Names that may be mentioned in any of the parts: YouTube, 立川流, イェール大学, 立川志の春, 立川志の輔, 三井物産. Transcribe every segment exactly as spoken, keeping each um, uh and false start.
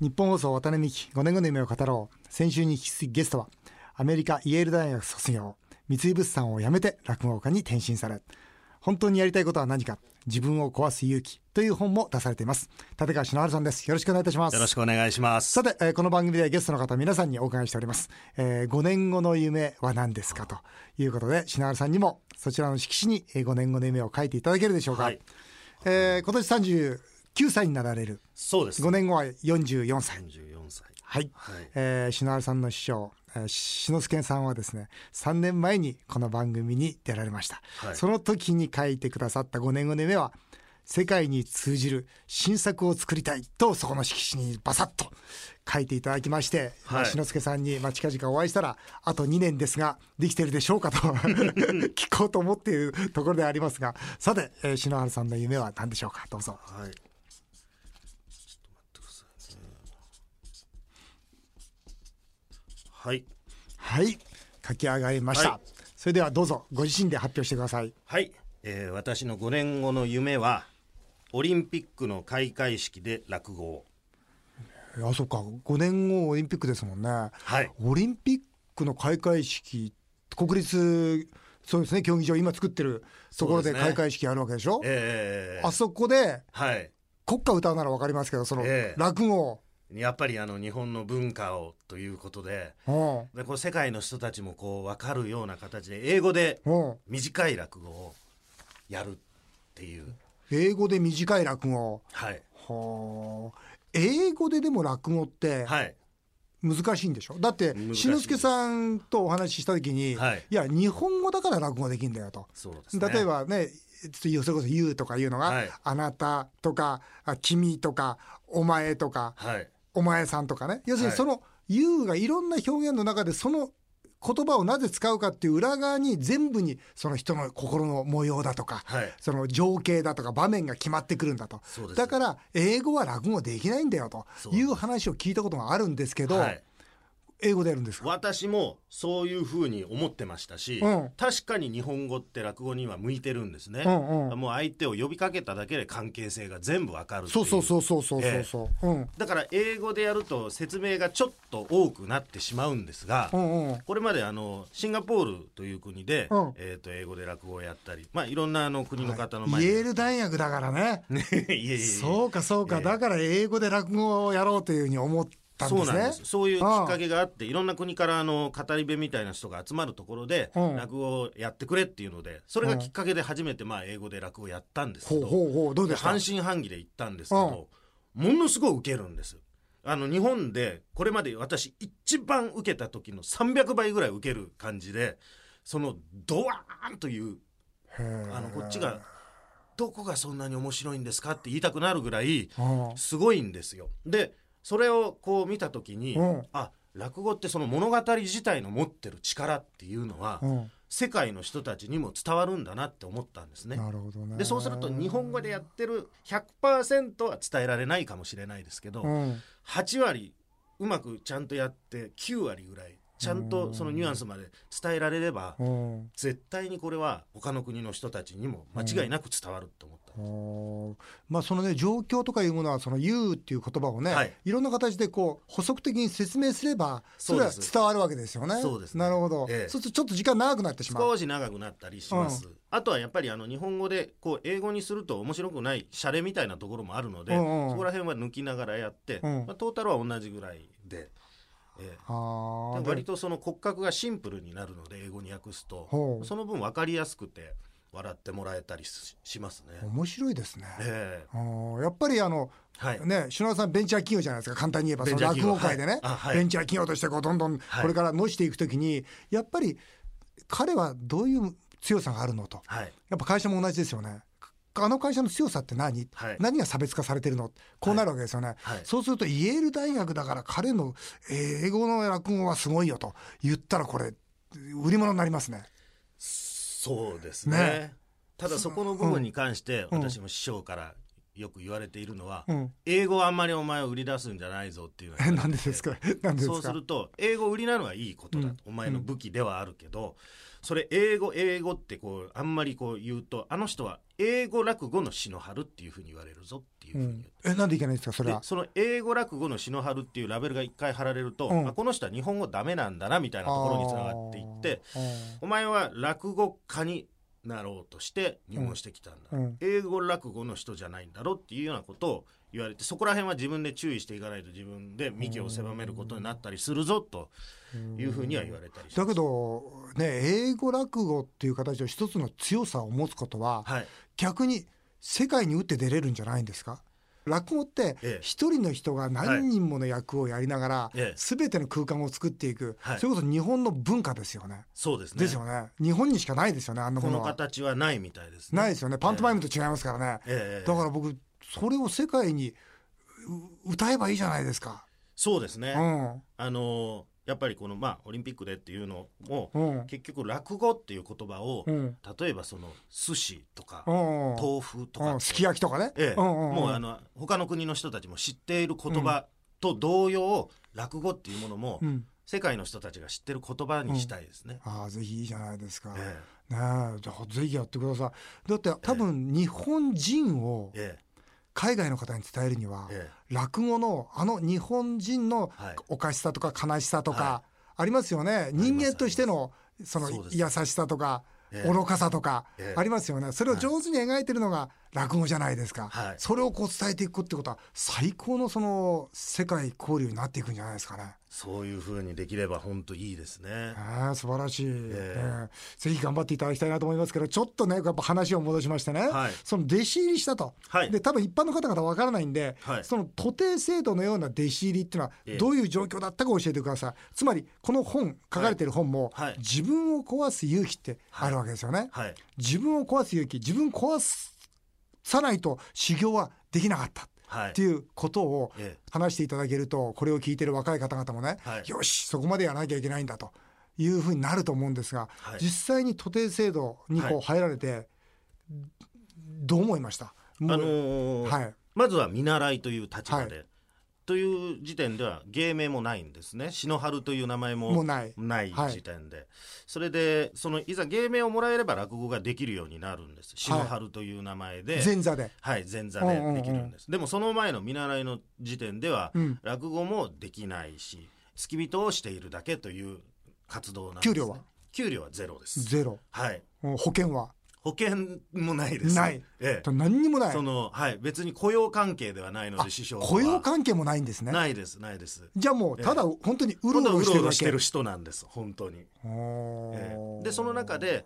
日本放送渡辺美希ごねんごの夢を語ろう。先週に引き続きゲストはアメリカイェール大学卒業、三井物産を辞めて落語家に転身され、本当にやりたいことは何か、自分を壊す勇気という本も出されています、立川志の春さんです。よろしくお願いいたします。よろしくお願いします。さて、えー、この番組ではゲストの方皆さんにお伺いしております、えー、ごねんごの夢は何ですかということで、志の春さんにもそちらの色紙にごねんごの夢を書いていただけるでしょうか。はい、えー、今年さんじゅうきゅうさいになられる。そうです、ね、ごねんごはよんじゅうよんさい。よんじゅうよんさい、はい、はい。えー、志の春さんの師匠志の輔さんはですね、さんねんまえにこの番組に出られました。はい、その時に書いてくださったごねんごの夢は、世界に通じる新作を作りたいと、そこの色紙にバサッと書いていただきまして、はい、志の輔さんに近々お会いしたら、あとにねんですができているでしょうかと聞こうと思っているところでありますが、さて、えー、志の春さんの夢は何でしょうか。どうぞ。はい、はい、はい、書き上がりました。はい、それではどうぞご自身で発表してください。はい、えー、私のごねんごの夢はオリンピックの開会式で落語を。あ、そっか、ごねんごオリンピックですもんね。はい、オリンピックの開会式、国立、そうですね、競技場今作ってるところで開会式やるわけでしょ。そうですね、えー、あそこで、はい、国歌歌うなら分かりますけど、その落語を、えーやっぱりあの日本の文化をということで、でこう世界の人たちもこう分かるような形で英語で短い落語をやるっていう。英語で短い落語、はい、は英語ででも落語って難しいんでしょ。はい、だって志の輔さんとお話しした時に、はい、いや日本語だから落語できるんだよと。そうですね、例えばね、それこそ言うとかいうのが、はい、あなたとか君とかお前とか、はいお前さんとかね、要するにその言うがいろんな表現の中でその言葉をなぜ使うかっていう裏側に全部にその人の心の模様だとか、はい、その情景だとか場面が決まってくるんだと。だから英語は落語できないんだよという話を聞いたことがあるんですけど、はい、英語でやるんですか。私もそういうふうに思ってましたし、うん、確かに日本語って落語には向いてるんですね。うんうん、もう相手を呼びかけただけで関係性が全部わかるっていう。そうそうそうそうそうそう、えーうん、だから英語でやると説明がちょっと多くなってしまうんですが、うんうん、これまであのシンガポールという国で、うんえー、と英語で落語をやったり、まあ、いろんなあの国の方の前に、はい、イェール大学だからねいやいやそうかそうか、えー、だから英語で落語をやろうというふうに思ってね、そうなんです。そういうきっかけがあって、ああいろんな国からあの語り部みたいな人が集まるところで、うん、落語をやってくれっていうので、それがきっかけで初めてまあ英語で落語をやったんですけど、うん、ほうほうほう、どうでした？半信半疑で行ったんですけど、うん、ものすごい受けるんです。あの日本でこれまで私一番受けた時のさんびゃくばいぐらい受ける感じで、そのドワーンという、あのこっちがどこがそんなに面白いんですかって言いたくなるぐらいすごいんですよ。でそれをこう見た時に、うん、あ、落語ってその物語自体の持ってる力っていうのは、うん、世界の人たちにも伝わるんだなって思ったんですね。なるほどね。でそうすると日本語でやってる ひゃくパーセント は伝えられないかもしれないですけど、うん、はちわりうまくちゃんとやってきゅうわりぐらいちゃんとそのニュアンスまで伝えられれば、うん、絶対にこれは他の国の人たちにも間違いなく伝わると思って、うんまあそのね、状況とかいうものはその言うっていう言葉をね、はい、いろんな形でこう補足的に説明すればそれは伝わるわけですよね。そうですね。なるほど、ええ、そうするとちょっと時間長くなってしまう。少し長くなったりします、うん、あとはやっぱりあの日本語でこう英語にすると面白くないシャレみたいなところもあるので、うんうん、そこら辺は抜きながらやって、うんまあ、トータルは同じぐらいで、ええ、は割とその骨格がシンプルになるので英語に訳すとその分分かりやすくて笑ってもらえたり し, しますね。面白いですね。えー、やっぱりあの、はい、ね、志の春さんベンチャー企業じゃないですか。簡単に言えばその落語界でね、はい、ベンチャー企業としてこうどんどんこれからのしていくときに、はい、やっぱり彼はどういう強さがあるのと、はい、やっぱ会社も同じですよね。あの会社の強さって何、はい、何が差別化されてるの、こうなるわけですよね。はいはい、そうするとイェール大学だから彼の英語の落語はすごいよと言ったらこれ売り物になりますね。そうです ね, ね。ただそこの部分に関して私も師匠からよく言われているのは、うん、英語はあんまりお前を売り出すんじゃないぞっていうのは。なんでですか？なんでですか？そうすると英語を売りなのはいいことだと、うん、お前の武器ではあるけど、それ英語英語ってこうあんまりこう言うと、あの人は英語落語の篠原っていうふうに言われるぞっていうふうに言う、うん、えなんでいけないんですかそれは。でその英語落語の篠原っていうラベルが一回貼られると、うん、あこの人は日本語ダメなんだなみたいなところにつながっていって、お前は落語家になろうとして入門してきたんだ、うんうん、英語落語の人じゃないんだろっていうようなことを言われて、そこら辺は自分で注意していかないと自分で幹を狭めることになったりするぞというふうには言われたりします。だけど、ね、英語落語っていう形の一つの強さを持つことは、はい、逆に世界に打って出れるんじゃないんですか。落語って一人の人が何人もの役をやりながら全ての空間を作っていく、はい、それこそ日本の文化ですよね。そうですね。ですよね。日本にしかないですよね、あんなものは。この形はないみたいですね。ないですよね。パントマイムと違いますからね、えーえー、だから僕それを世界に歌えばいいじゃないですか。そうですね、うん、あのやっぱりこの、まあ、オリンピックでっていうのも、うん、結局落語っていう言葉を、うん、例えばその寿司とか、うん、豆腐とか、うん、すき焼きとかね、ええ、うんうんうん、もうあの他の国の人たちも知っている言葉と同様、うん、落語っていうものも、うん、世界の人たちが知ってる言葉にしたいですね、うん、ああぜひいいじゃないですか、ええ、ねえぜひやってください。だって多分、ええ、日本人を、ええ、海外の方に伝えるには、ええ、落語のあの日本人のおかしさとか悲しさとか、はい、ありますよね、はい、人間としてのその優しさとか、ええ、愚かさとか、ええ、ありますよね。それを上手に描いてるのが落語じゃないですか、はい、それをこう伝えていくってことは最高のその世界交流になっていくんじゃないですかね。そういう風にできれば本当いいですね。あ素晴らしい、えーね、ぜひ頑張っていただきたいなと思いますけど、ちょっとねやっぱ話を戻しましてね、はい、その弟子入りしたと、はい、で多分一般の方々わからないんで、はい、その徒弟制度のような弟子入りっていうのはどういう状況だったか教えてください、えー、つまりこの本書かれてる本も、はい、自分を壊す勇気ってあるわけですよね、はいはい、自分を壊す勇気、自分壊さないと修行はできなかったはい、っていうことを話していただけると、これを聞いてる若い方々もね、はい、よしそこまでやらなきゃいけないんだというふうになると思うんですが、はい、実際に徒弟制度にこう入られて、はい、どう思いました？もう、あのーはい、まずは見習いという立場で、はい、という時点では芸名もないんですね。篠原という名前もない時点で、はい、それでそのいざ芸名をもらえれば落語ができるようになるんです。篠原という名前で、はい、前座で、はい、前座でできるんです、うんうんうん、でもその前の見習いの時点では落語もできないし、うん、付き人をしているだけという活動なんです、ね、給料は給料はゼロです。ゼロ、はい、保険は保険もないです、ね、ない、ええ、何にもない。その、はい、別に雇用関係ではないので師匠は雇用関係もないんですね。ないですないです。じゃあもうただ、ええ、本当にうろうろしてるだけ、うろうろしてる人なんです本当に、ええ、でその中で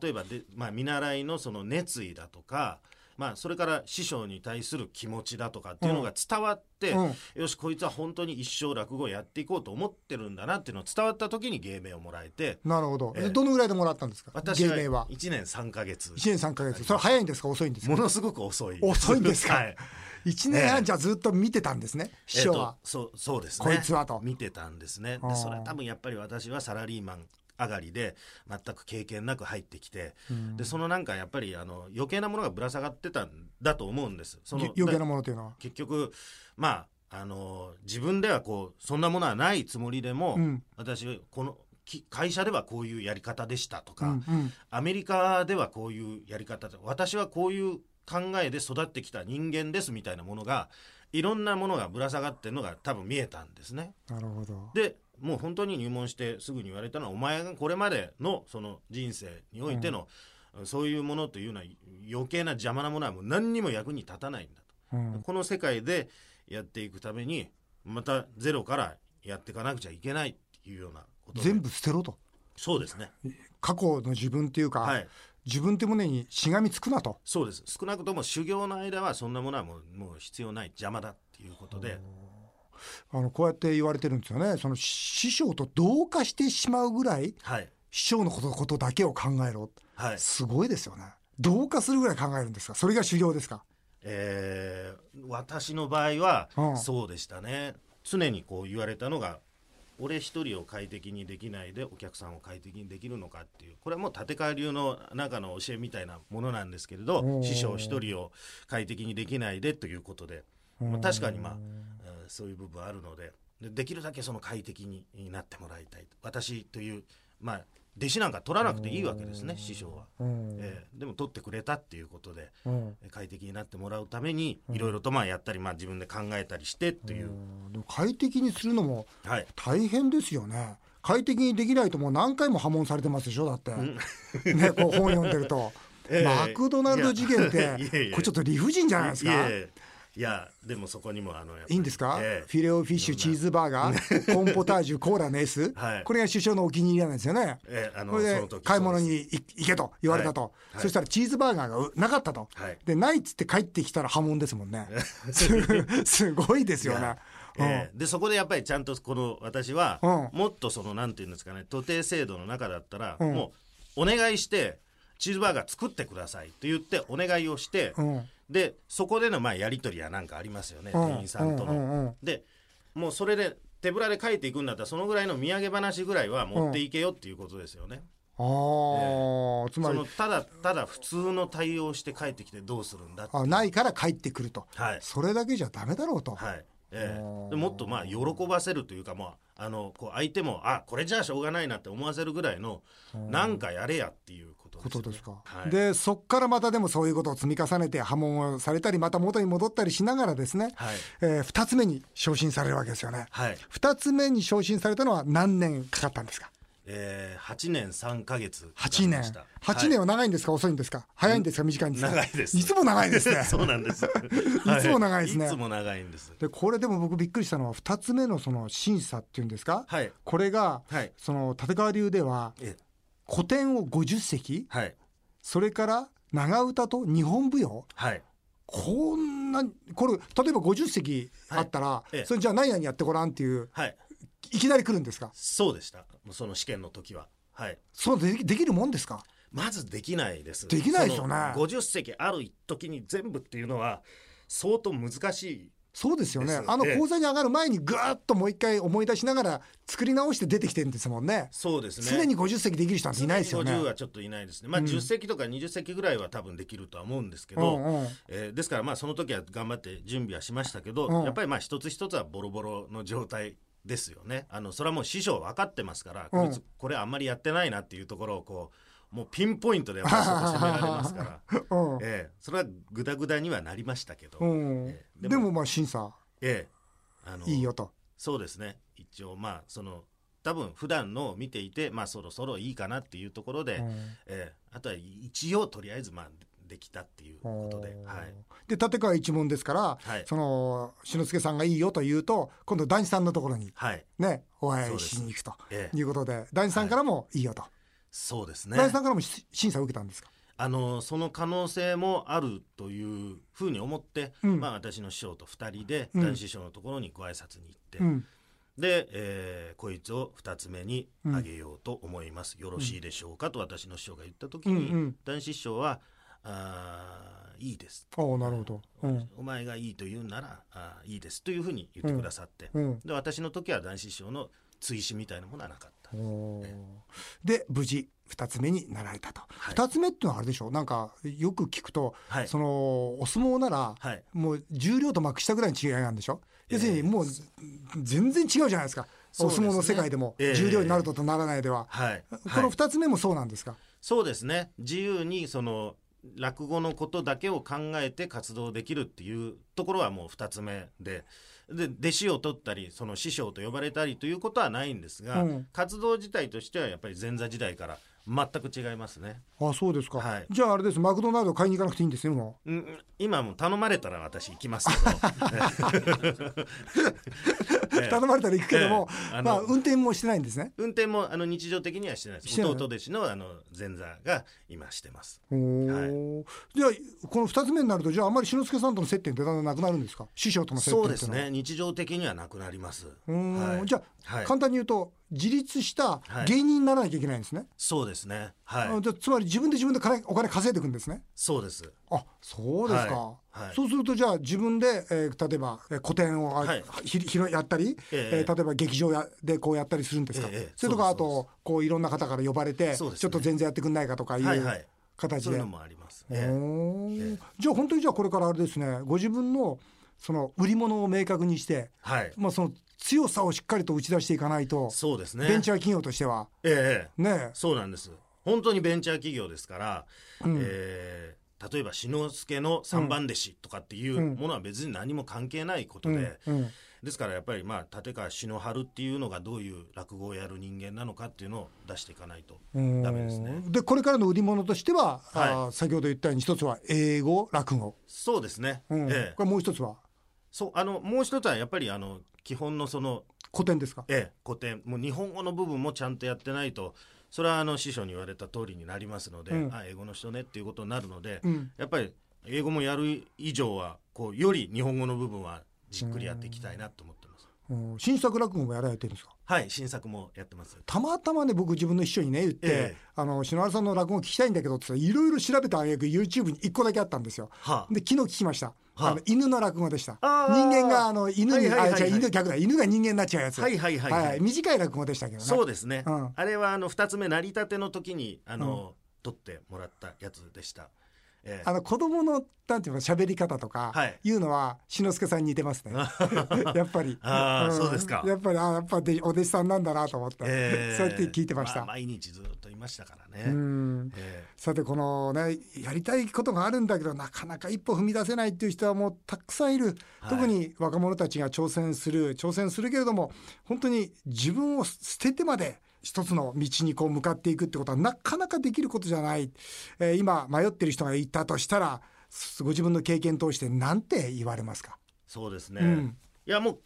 例えばで、まあ、見習いのその熱意だとか、まあ、それから師匠に対する気持ちだとかっていうのが伝わって、うん、よしこいつは本当に一生落語やっていこうと思ってるんだなっていうのを伝わった時に芸名をもらえて。なるほど、えー、どのぐらいでもらったんですか？私はいちねんさんかげつ。いちねんさんかげつ。それ早いんですか遅いんですか？ものすごく遅い。遅いんですか、はい、いちねんはんじゃずっと見てたんですね、えー、師匠は、えー、そう、そうですねこいつはと見てたんですね。でそれは多分やっぱり私はサラリーマン上がりで全く経験なく入ってきて、うん、でそのなんかやっぱりあの余計なものがぶら下がってたんだと思うんです。その余計なものというのは結局まああの自分ではこうそんなものはないつもりでも、うん、私この会社ではこういうやり方でしたとか、うんうん、アメリカではこういうやり方で私はこういう考えで育ってきた人間ですみたいなものがいろんなものがぶら下がってるのが多分見えたんですね。なるほど。でもう本当に入門してすぐに言われたのはお前がこれまでのその人生においての、うん、そういうものというのは余計な邪魔なものはもう何にも役に立たないんだと、うん、この世界でやっていくためにまたゼロからやっていかなくちゃいけないっていうようなこと全部捨てろと。そうですね。過去の自分っていうか、はい、自分ってものにしがみつくなと。そうです。少なくとも修行の間はそんなものはもう、もう必要ない邪魔だっていうことで、あのこうやって言われてるんですよね。その師匠と同化してしまうぐらい、はい、師匠のこと、ことだけを考えろ、はい、すごいですよね。同化するぐらい考えるんですか？それが修行ですか？えー、私の場合はそうでしたね、うん、常にこう言われたのが俺一人を快適にできないでお客さんを快適にできるのかっていう、これはもう立川流の中の教えみたいなものなんですけれど、師匠一人を快適にできないでということで、まあ、確かにまあそういう部分あるので、できるだけその快適になってもらいたい。私という、まあ、弟子なんか取らなくていいわけですね、師匠は、えー、でも取ってくれたっていうことで、快適になってもらうためにいろいろとまあやったり、まあ、自分で考えたりしてっていう。でも快適にするのも大変ですよね、はい、快適にできないともう何回も破門されてますでしょだって、うんね、こう本読んでると、えー、マクドナルド事件っていやいやいやこれちょっと理不尽じゃないですか。いやいやいやいやでもそこにもあのやっぱりいいんですか、えー、フィレオフィッシュチーズバーガーコンポタージュコーラのエース、はい、これが首相のお気に入りなんですよね、えー、あのこれで買い物に行けと言われたと、はい、そしたらチーズバーガーがなかったと、はい、でないっつって帰ってきたら破門ですもんねす, すごいですよね、えー、でそこでやっぱりちゃんとこの私は、うん、もっとそのなんていうんですかね、徒弟制度の中だったら、うん、もうお願いしてチーズバーガー作ってくださいと言ってお願いをして、うんでそこでのまあやり取りはなんかありますよね、うん、店員さんとの、うんうんうん、でもうそれで手ぶらで帰っていくんだったらそのぐらいの土産話ぐらいは持っていけよっていうことですよね、うん、ああ、つまりそのただただ普通の対応して帰ってきてどうするんだって、あないから帰ってくると、はい、それだけじゃダメだろうと、はいえー、でもっとまあ喜ばせるというか、まあ、あのこう相手もあこれじゃあしょうがないなって思わせるぐらいのなんかやれやっていうことですか、はい、でそっからまたでもそういうことを積み重ねて破門をされたりまた元に戻ったりしながらですね、はいえー、ふたつめに昇進されるわけですよね、はい、ふたつめに昇進されたのは何年かかったんですか。えー、はちねんさんかげつかかりました。はちねんは長いんですか、はい、遅いんですか、早いんですか、短いんですか。長いです、いつも長いですねそうなんですいつも長いですね、はい、いつも長いんです。でこれでも僕びっくりしたのはふたつめのその審査っていうんですか、はい、これが、はい、その立川流では古典をごじゅっせき、はい、それから長唄と日本舞踊、はい、こんなこれ例えばごじゅっせきあったら、はいええ、それじゃあ何々やってごらんっていう、はい、いきなり来るんですか。そうでした、その試験の時は、はい、そう で, できるもんですか。まずできないです。できないですよね。ごじゅっせきある時に全部っていうのは相当難しい。そうですよね、あの講座に上がる前にぐーっともう一回思い出しながら作り直して出てきてるんですもんね。そうですね、常にごじゅっせきできる人なんていないですよね。ごじゅうはちょっといないですね、まあ、じゅっせきとかにじゅっせきぐらいは多分できるとは思うんですけど、うんうんえー、ですからまあその時は頑張って準備はしましたけど、うん、やっぱりまあ一つ一つはボロボロの状態ですよね。あのそれはもう師匠分かってますから、うん、こ, これあんまりやってないなっていうところをこうもうピンポイントでやっぱりそこ攻められますから、うんええ、それはグダグダにはなりましたけど、うんええ、で, もでもまあ審査、ええ、あのいいよと。そうですね、一応まあその多分普段のを見ていて、まあ、そろそろいいかなっていうところで、うんええ、あとは一応とりあえずまあできたっていうことで、はい、で立川一門ですから、はい、その志の輔さんがいいよと言うと今度男子さんのところに、はいね、お会いしに行くということ で, で、ええ、男子さんからもいいよと、はいそうですね。大地さんからも審査を受けたんですか。あのその可能性もあるというふうに思って、うんまあ、私の師匠とふたりで男子師匠のところにご挨拶に行って、うん、で、えー、こいつをふたつめにあげようと思います、うん、よろしいでしょうかと私の師匠が言った時に、うんうん、男子師匠はあいいですあなるほど、うん、お前がいいと言うならあいいですというふうに言ってくださって、うんうん、で私の時は男子師匠の追試みたいなものはなかった、ね、で無事ふたつめになられたと、はい、ふたつめってのはあれでしょ、なんかよく聞くと、はい、そのお相撲なら、はい、もう十両と幕下ぐらいの違いなんでしょ、えー、要するにもう全然違うじゃないですか、そうですね、お相撲の世界でも、えー、十両になるととならないでは、はい、このふたつめもそうなんですか、はい、そうですね、自由にその落語のことだけを考えて活動できるっていうところはもうふたつめで、で弟子を取ったりその師匠と呼ばれたりということはないんですが、うん、活動自体としてはやっぱり前座時代から全く違いますね。あそうですか、はい、じゃああれです、マクドナルド買いに行かなくていいんですよもう、うん、今もう頼まれたら私行きますけど頼まれたら行くけども、えーあまあ、運転もしてないんですね。運転もあの日常的にはしてないです。弟弟子 の, あの前座が今してます。お、はい、じゃあこのふたつめになるとじゃああんまり志の輔さんとの接点ってだんだんなくなるんですか。師匠との接点ってのはそうですね、日常的にはなくなります。うん、はい、じゃあ、はい、簡単に言うと自立した芸人にならなきゃいけないんですね、はい、そうですね、はい、あじゃあつまり自分で自分でお金稼いでいくんですね。そうです。あそうですか、はいはい、そうするとじゃあ自分で、えー、例えば個展を、はい、ひひやったり、えーえー、例えば劇場やでこうやったりするんですか、えーえー、それとかあとこういろんな方から呼ばれて、ね、ちょっと全然やってくんないかとかいう、はいはい、形でそういうのもあります、ねえー、じゃあ本当にじゃあこれからあれですね、ご自分のその売り物を明確にして、はい、まあその強さをしっかりと打ち出していかないと、そうですね、ベンチャー企業としては、ええ、ねえ、そうなんです。本当にベンチャー企業ですから、うん、えー、例えば志の輔の三番弟子とかっていうものは別に何も関係ないことで、うんうんうん、ですからやっぱりまあ立川志の春っていうのがどういう落語をやる人間なのかっていうのを出していかないとダメですね。でこれからの売り物としては、はい、先ほど言ったように一つは英語落語、そうですね、うん、ええ、これもう一つはそう、あのもう一つはやっぱりあの基本のその古典ですか、ええ、古典、もう日本語の部分もちゃんとやってないと、それはあの師匠に言われた通りになりますので、うん、あ英語の人ねっていうことになるので、うん、やっぱり英語もやる以上はこうより日本語の部分はじっくりやっていきたいなと思ってます。うん、新作落語もやられてるんですか。はい、新作もやってます。たまたまね僕自分の師匠にね言って、ええ、あの篠原さんの落語聞きたいんだけどっていろいろ調べた挙句 YouTube にいっこだけあったんですよ、はあ、で昨日聞きました。はあ、あの犬の落語でした。人間があの犬に、あ、じゃあ犬逆だ、犬が人間になっちゃうやつ、はいはいはいはい、はい、短い落語でしたけどね。そうですね、うん、あれはあのふたつめ成り立ての時にあの、うん、撮ってもらったやつでした。えー、あの子供のなんていうか喋り方とかいうのは志の輔さんに似てますね。やっぱりあ、うん、そうですか。やっぱりあやっぱお弟子さんなんだなと思った、えー、そうやって聞いてました、まあ、毎日ずっといましたからね。うん、えー、さてこのねやりたいことがあるんだけどなかなか一歩踏み出せないっていう人はもうたくさんいる、はい、特に若者たちが挑戦する挑戦するけれども本当に自分を捨ててまで一つの道にこう向かっていくってことはなかなかできることじゃない、えー、今迷ってる人がいたとしたらご自分の経験通してなんて言われますか。そうですね、うん、いやもう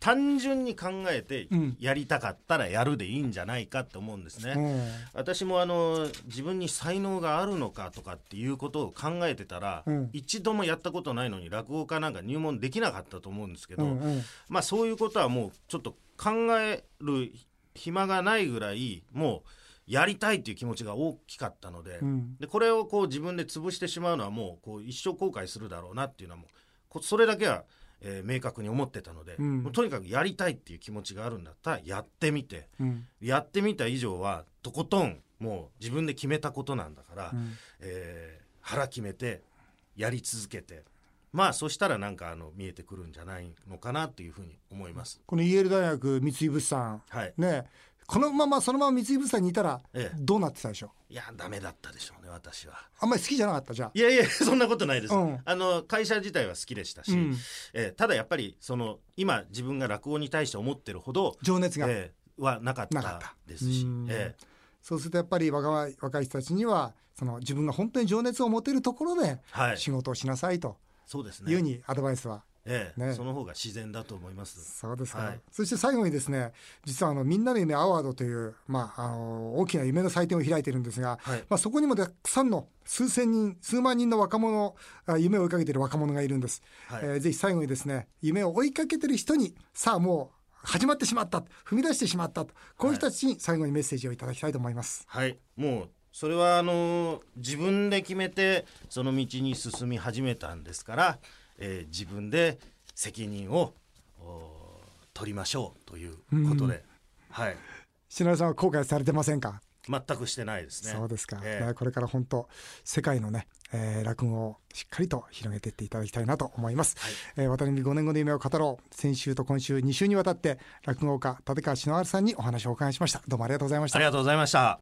単純に考えてやりたかったらやるでいいんじゃないかと思うんですね、うん、私もあの自分に才能があるのかとかっていうことを考えてたら、うん、一度もやったことないのに落語家なんか入門できなかったと思うんですけど、うんうん、まあそういうことはもうちょっと考える暇がないぐらいもうやりたいっていう気持ちが大きかったの で,、うん、でこれをこう自分で潰してしまうのはも う, こう一生後悔するだろうなっていうのはもうそれだけは、えー、明確に思ってたので、うん、もうとにかくやりたいっていう気持ちがあるんだったらやってみて、うん、やってみた以上はとことんもう自分で決めたことなんだから、うん、えー、腹決めてやり続けて、まあそしたらなんかあの見えてくるんじゃないのかなというふうに思います。このイエール大学三井物産、はい、ね、このままそのまま三井物産にいたらどうなってたでしょう。ええ、いやダメだったでしょうね。私はあんまり好きじゃなかった。じゃあいやいやそんなことないです、うん、あの会社自体は好きでしたし、うん、えー、ただやっぱりその今自分が落語に対して思ってるほど情熱が、えー、はなかったですし、えー、そうするとやっぱり若い、若い人たちにはその自分が本当に情熱を持てるところで仕事をしなさいと、はい、そうですね、いうにアドバイスは、ええ、ね、その方が自然だと思います。そうですか、はい、そして最後にですね、実はあのみんなの夢アワードという、まあ、あの大きな夢の祭典を開いているんですが、はい、まあ、そこにもたくさんの数千人数万人の若者、夢を追いかけている若者がいるんです、はい、えー、ぜひ最後にですね、夢を追いかけている人にさあもう始まってしまった、踏み出してしまったと、こういう人たちに最後にメッセージをいただきたいと思います。はい、はい、もうそれはあのー、自分で決めてその道に進み始めたんですから、えー、自分で責任を取りましょうということで、はい、篠原さんは後悔されてませんか。全くしてないですね。そうですか、えー、これから本当世界のね、えー、落語をしっかりと広げていっていただきたいなと思います。はい、えー、渡辺ごねんごの夢を語ろう、先週と今週に週にわたって落語家立川志の春さんにお話をお伺いしました。どうもありがとうございました。ありがとうございました。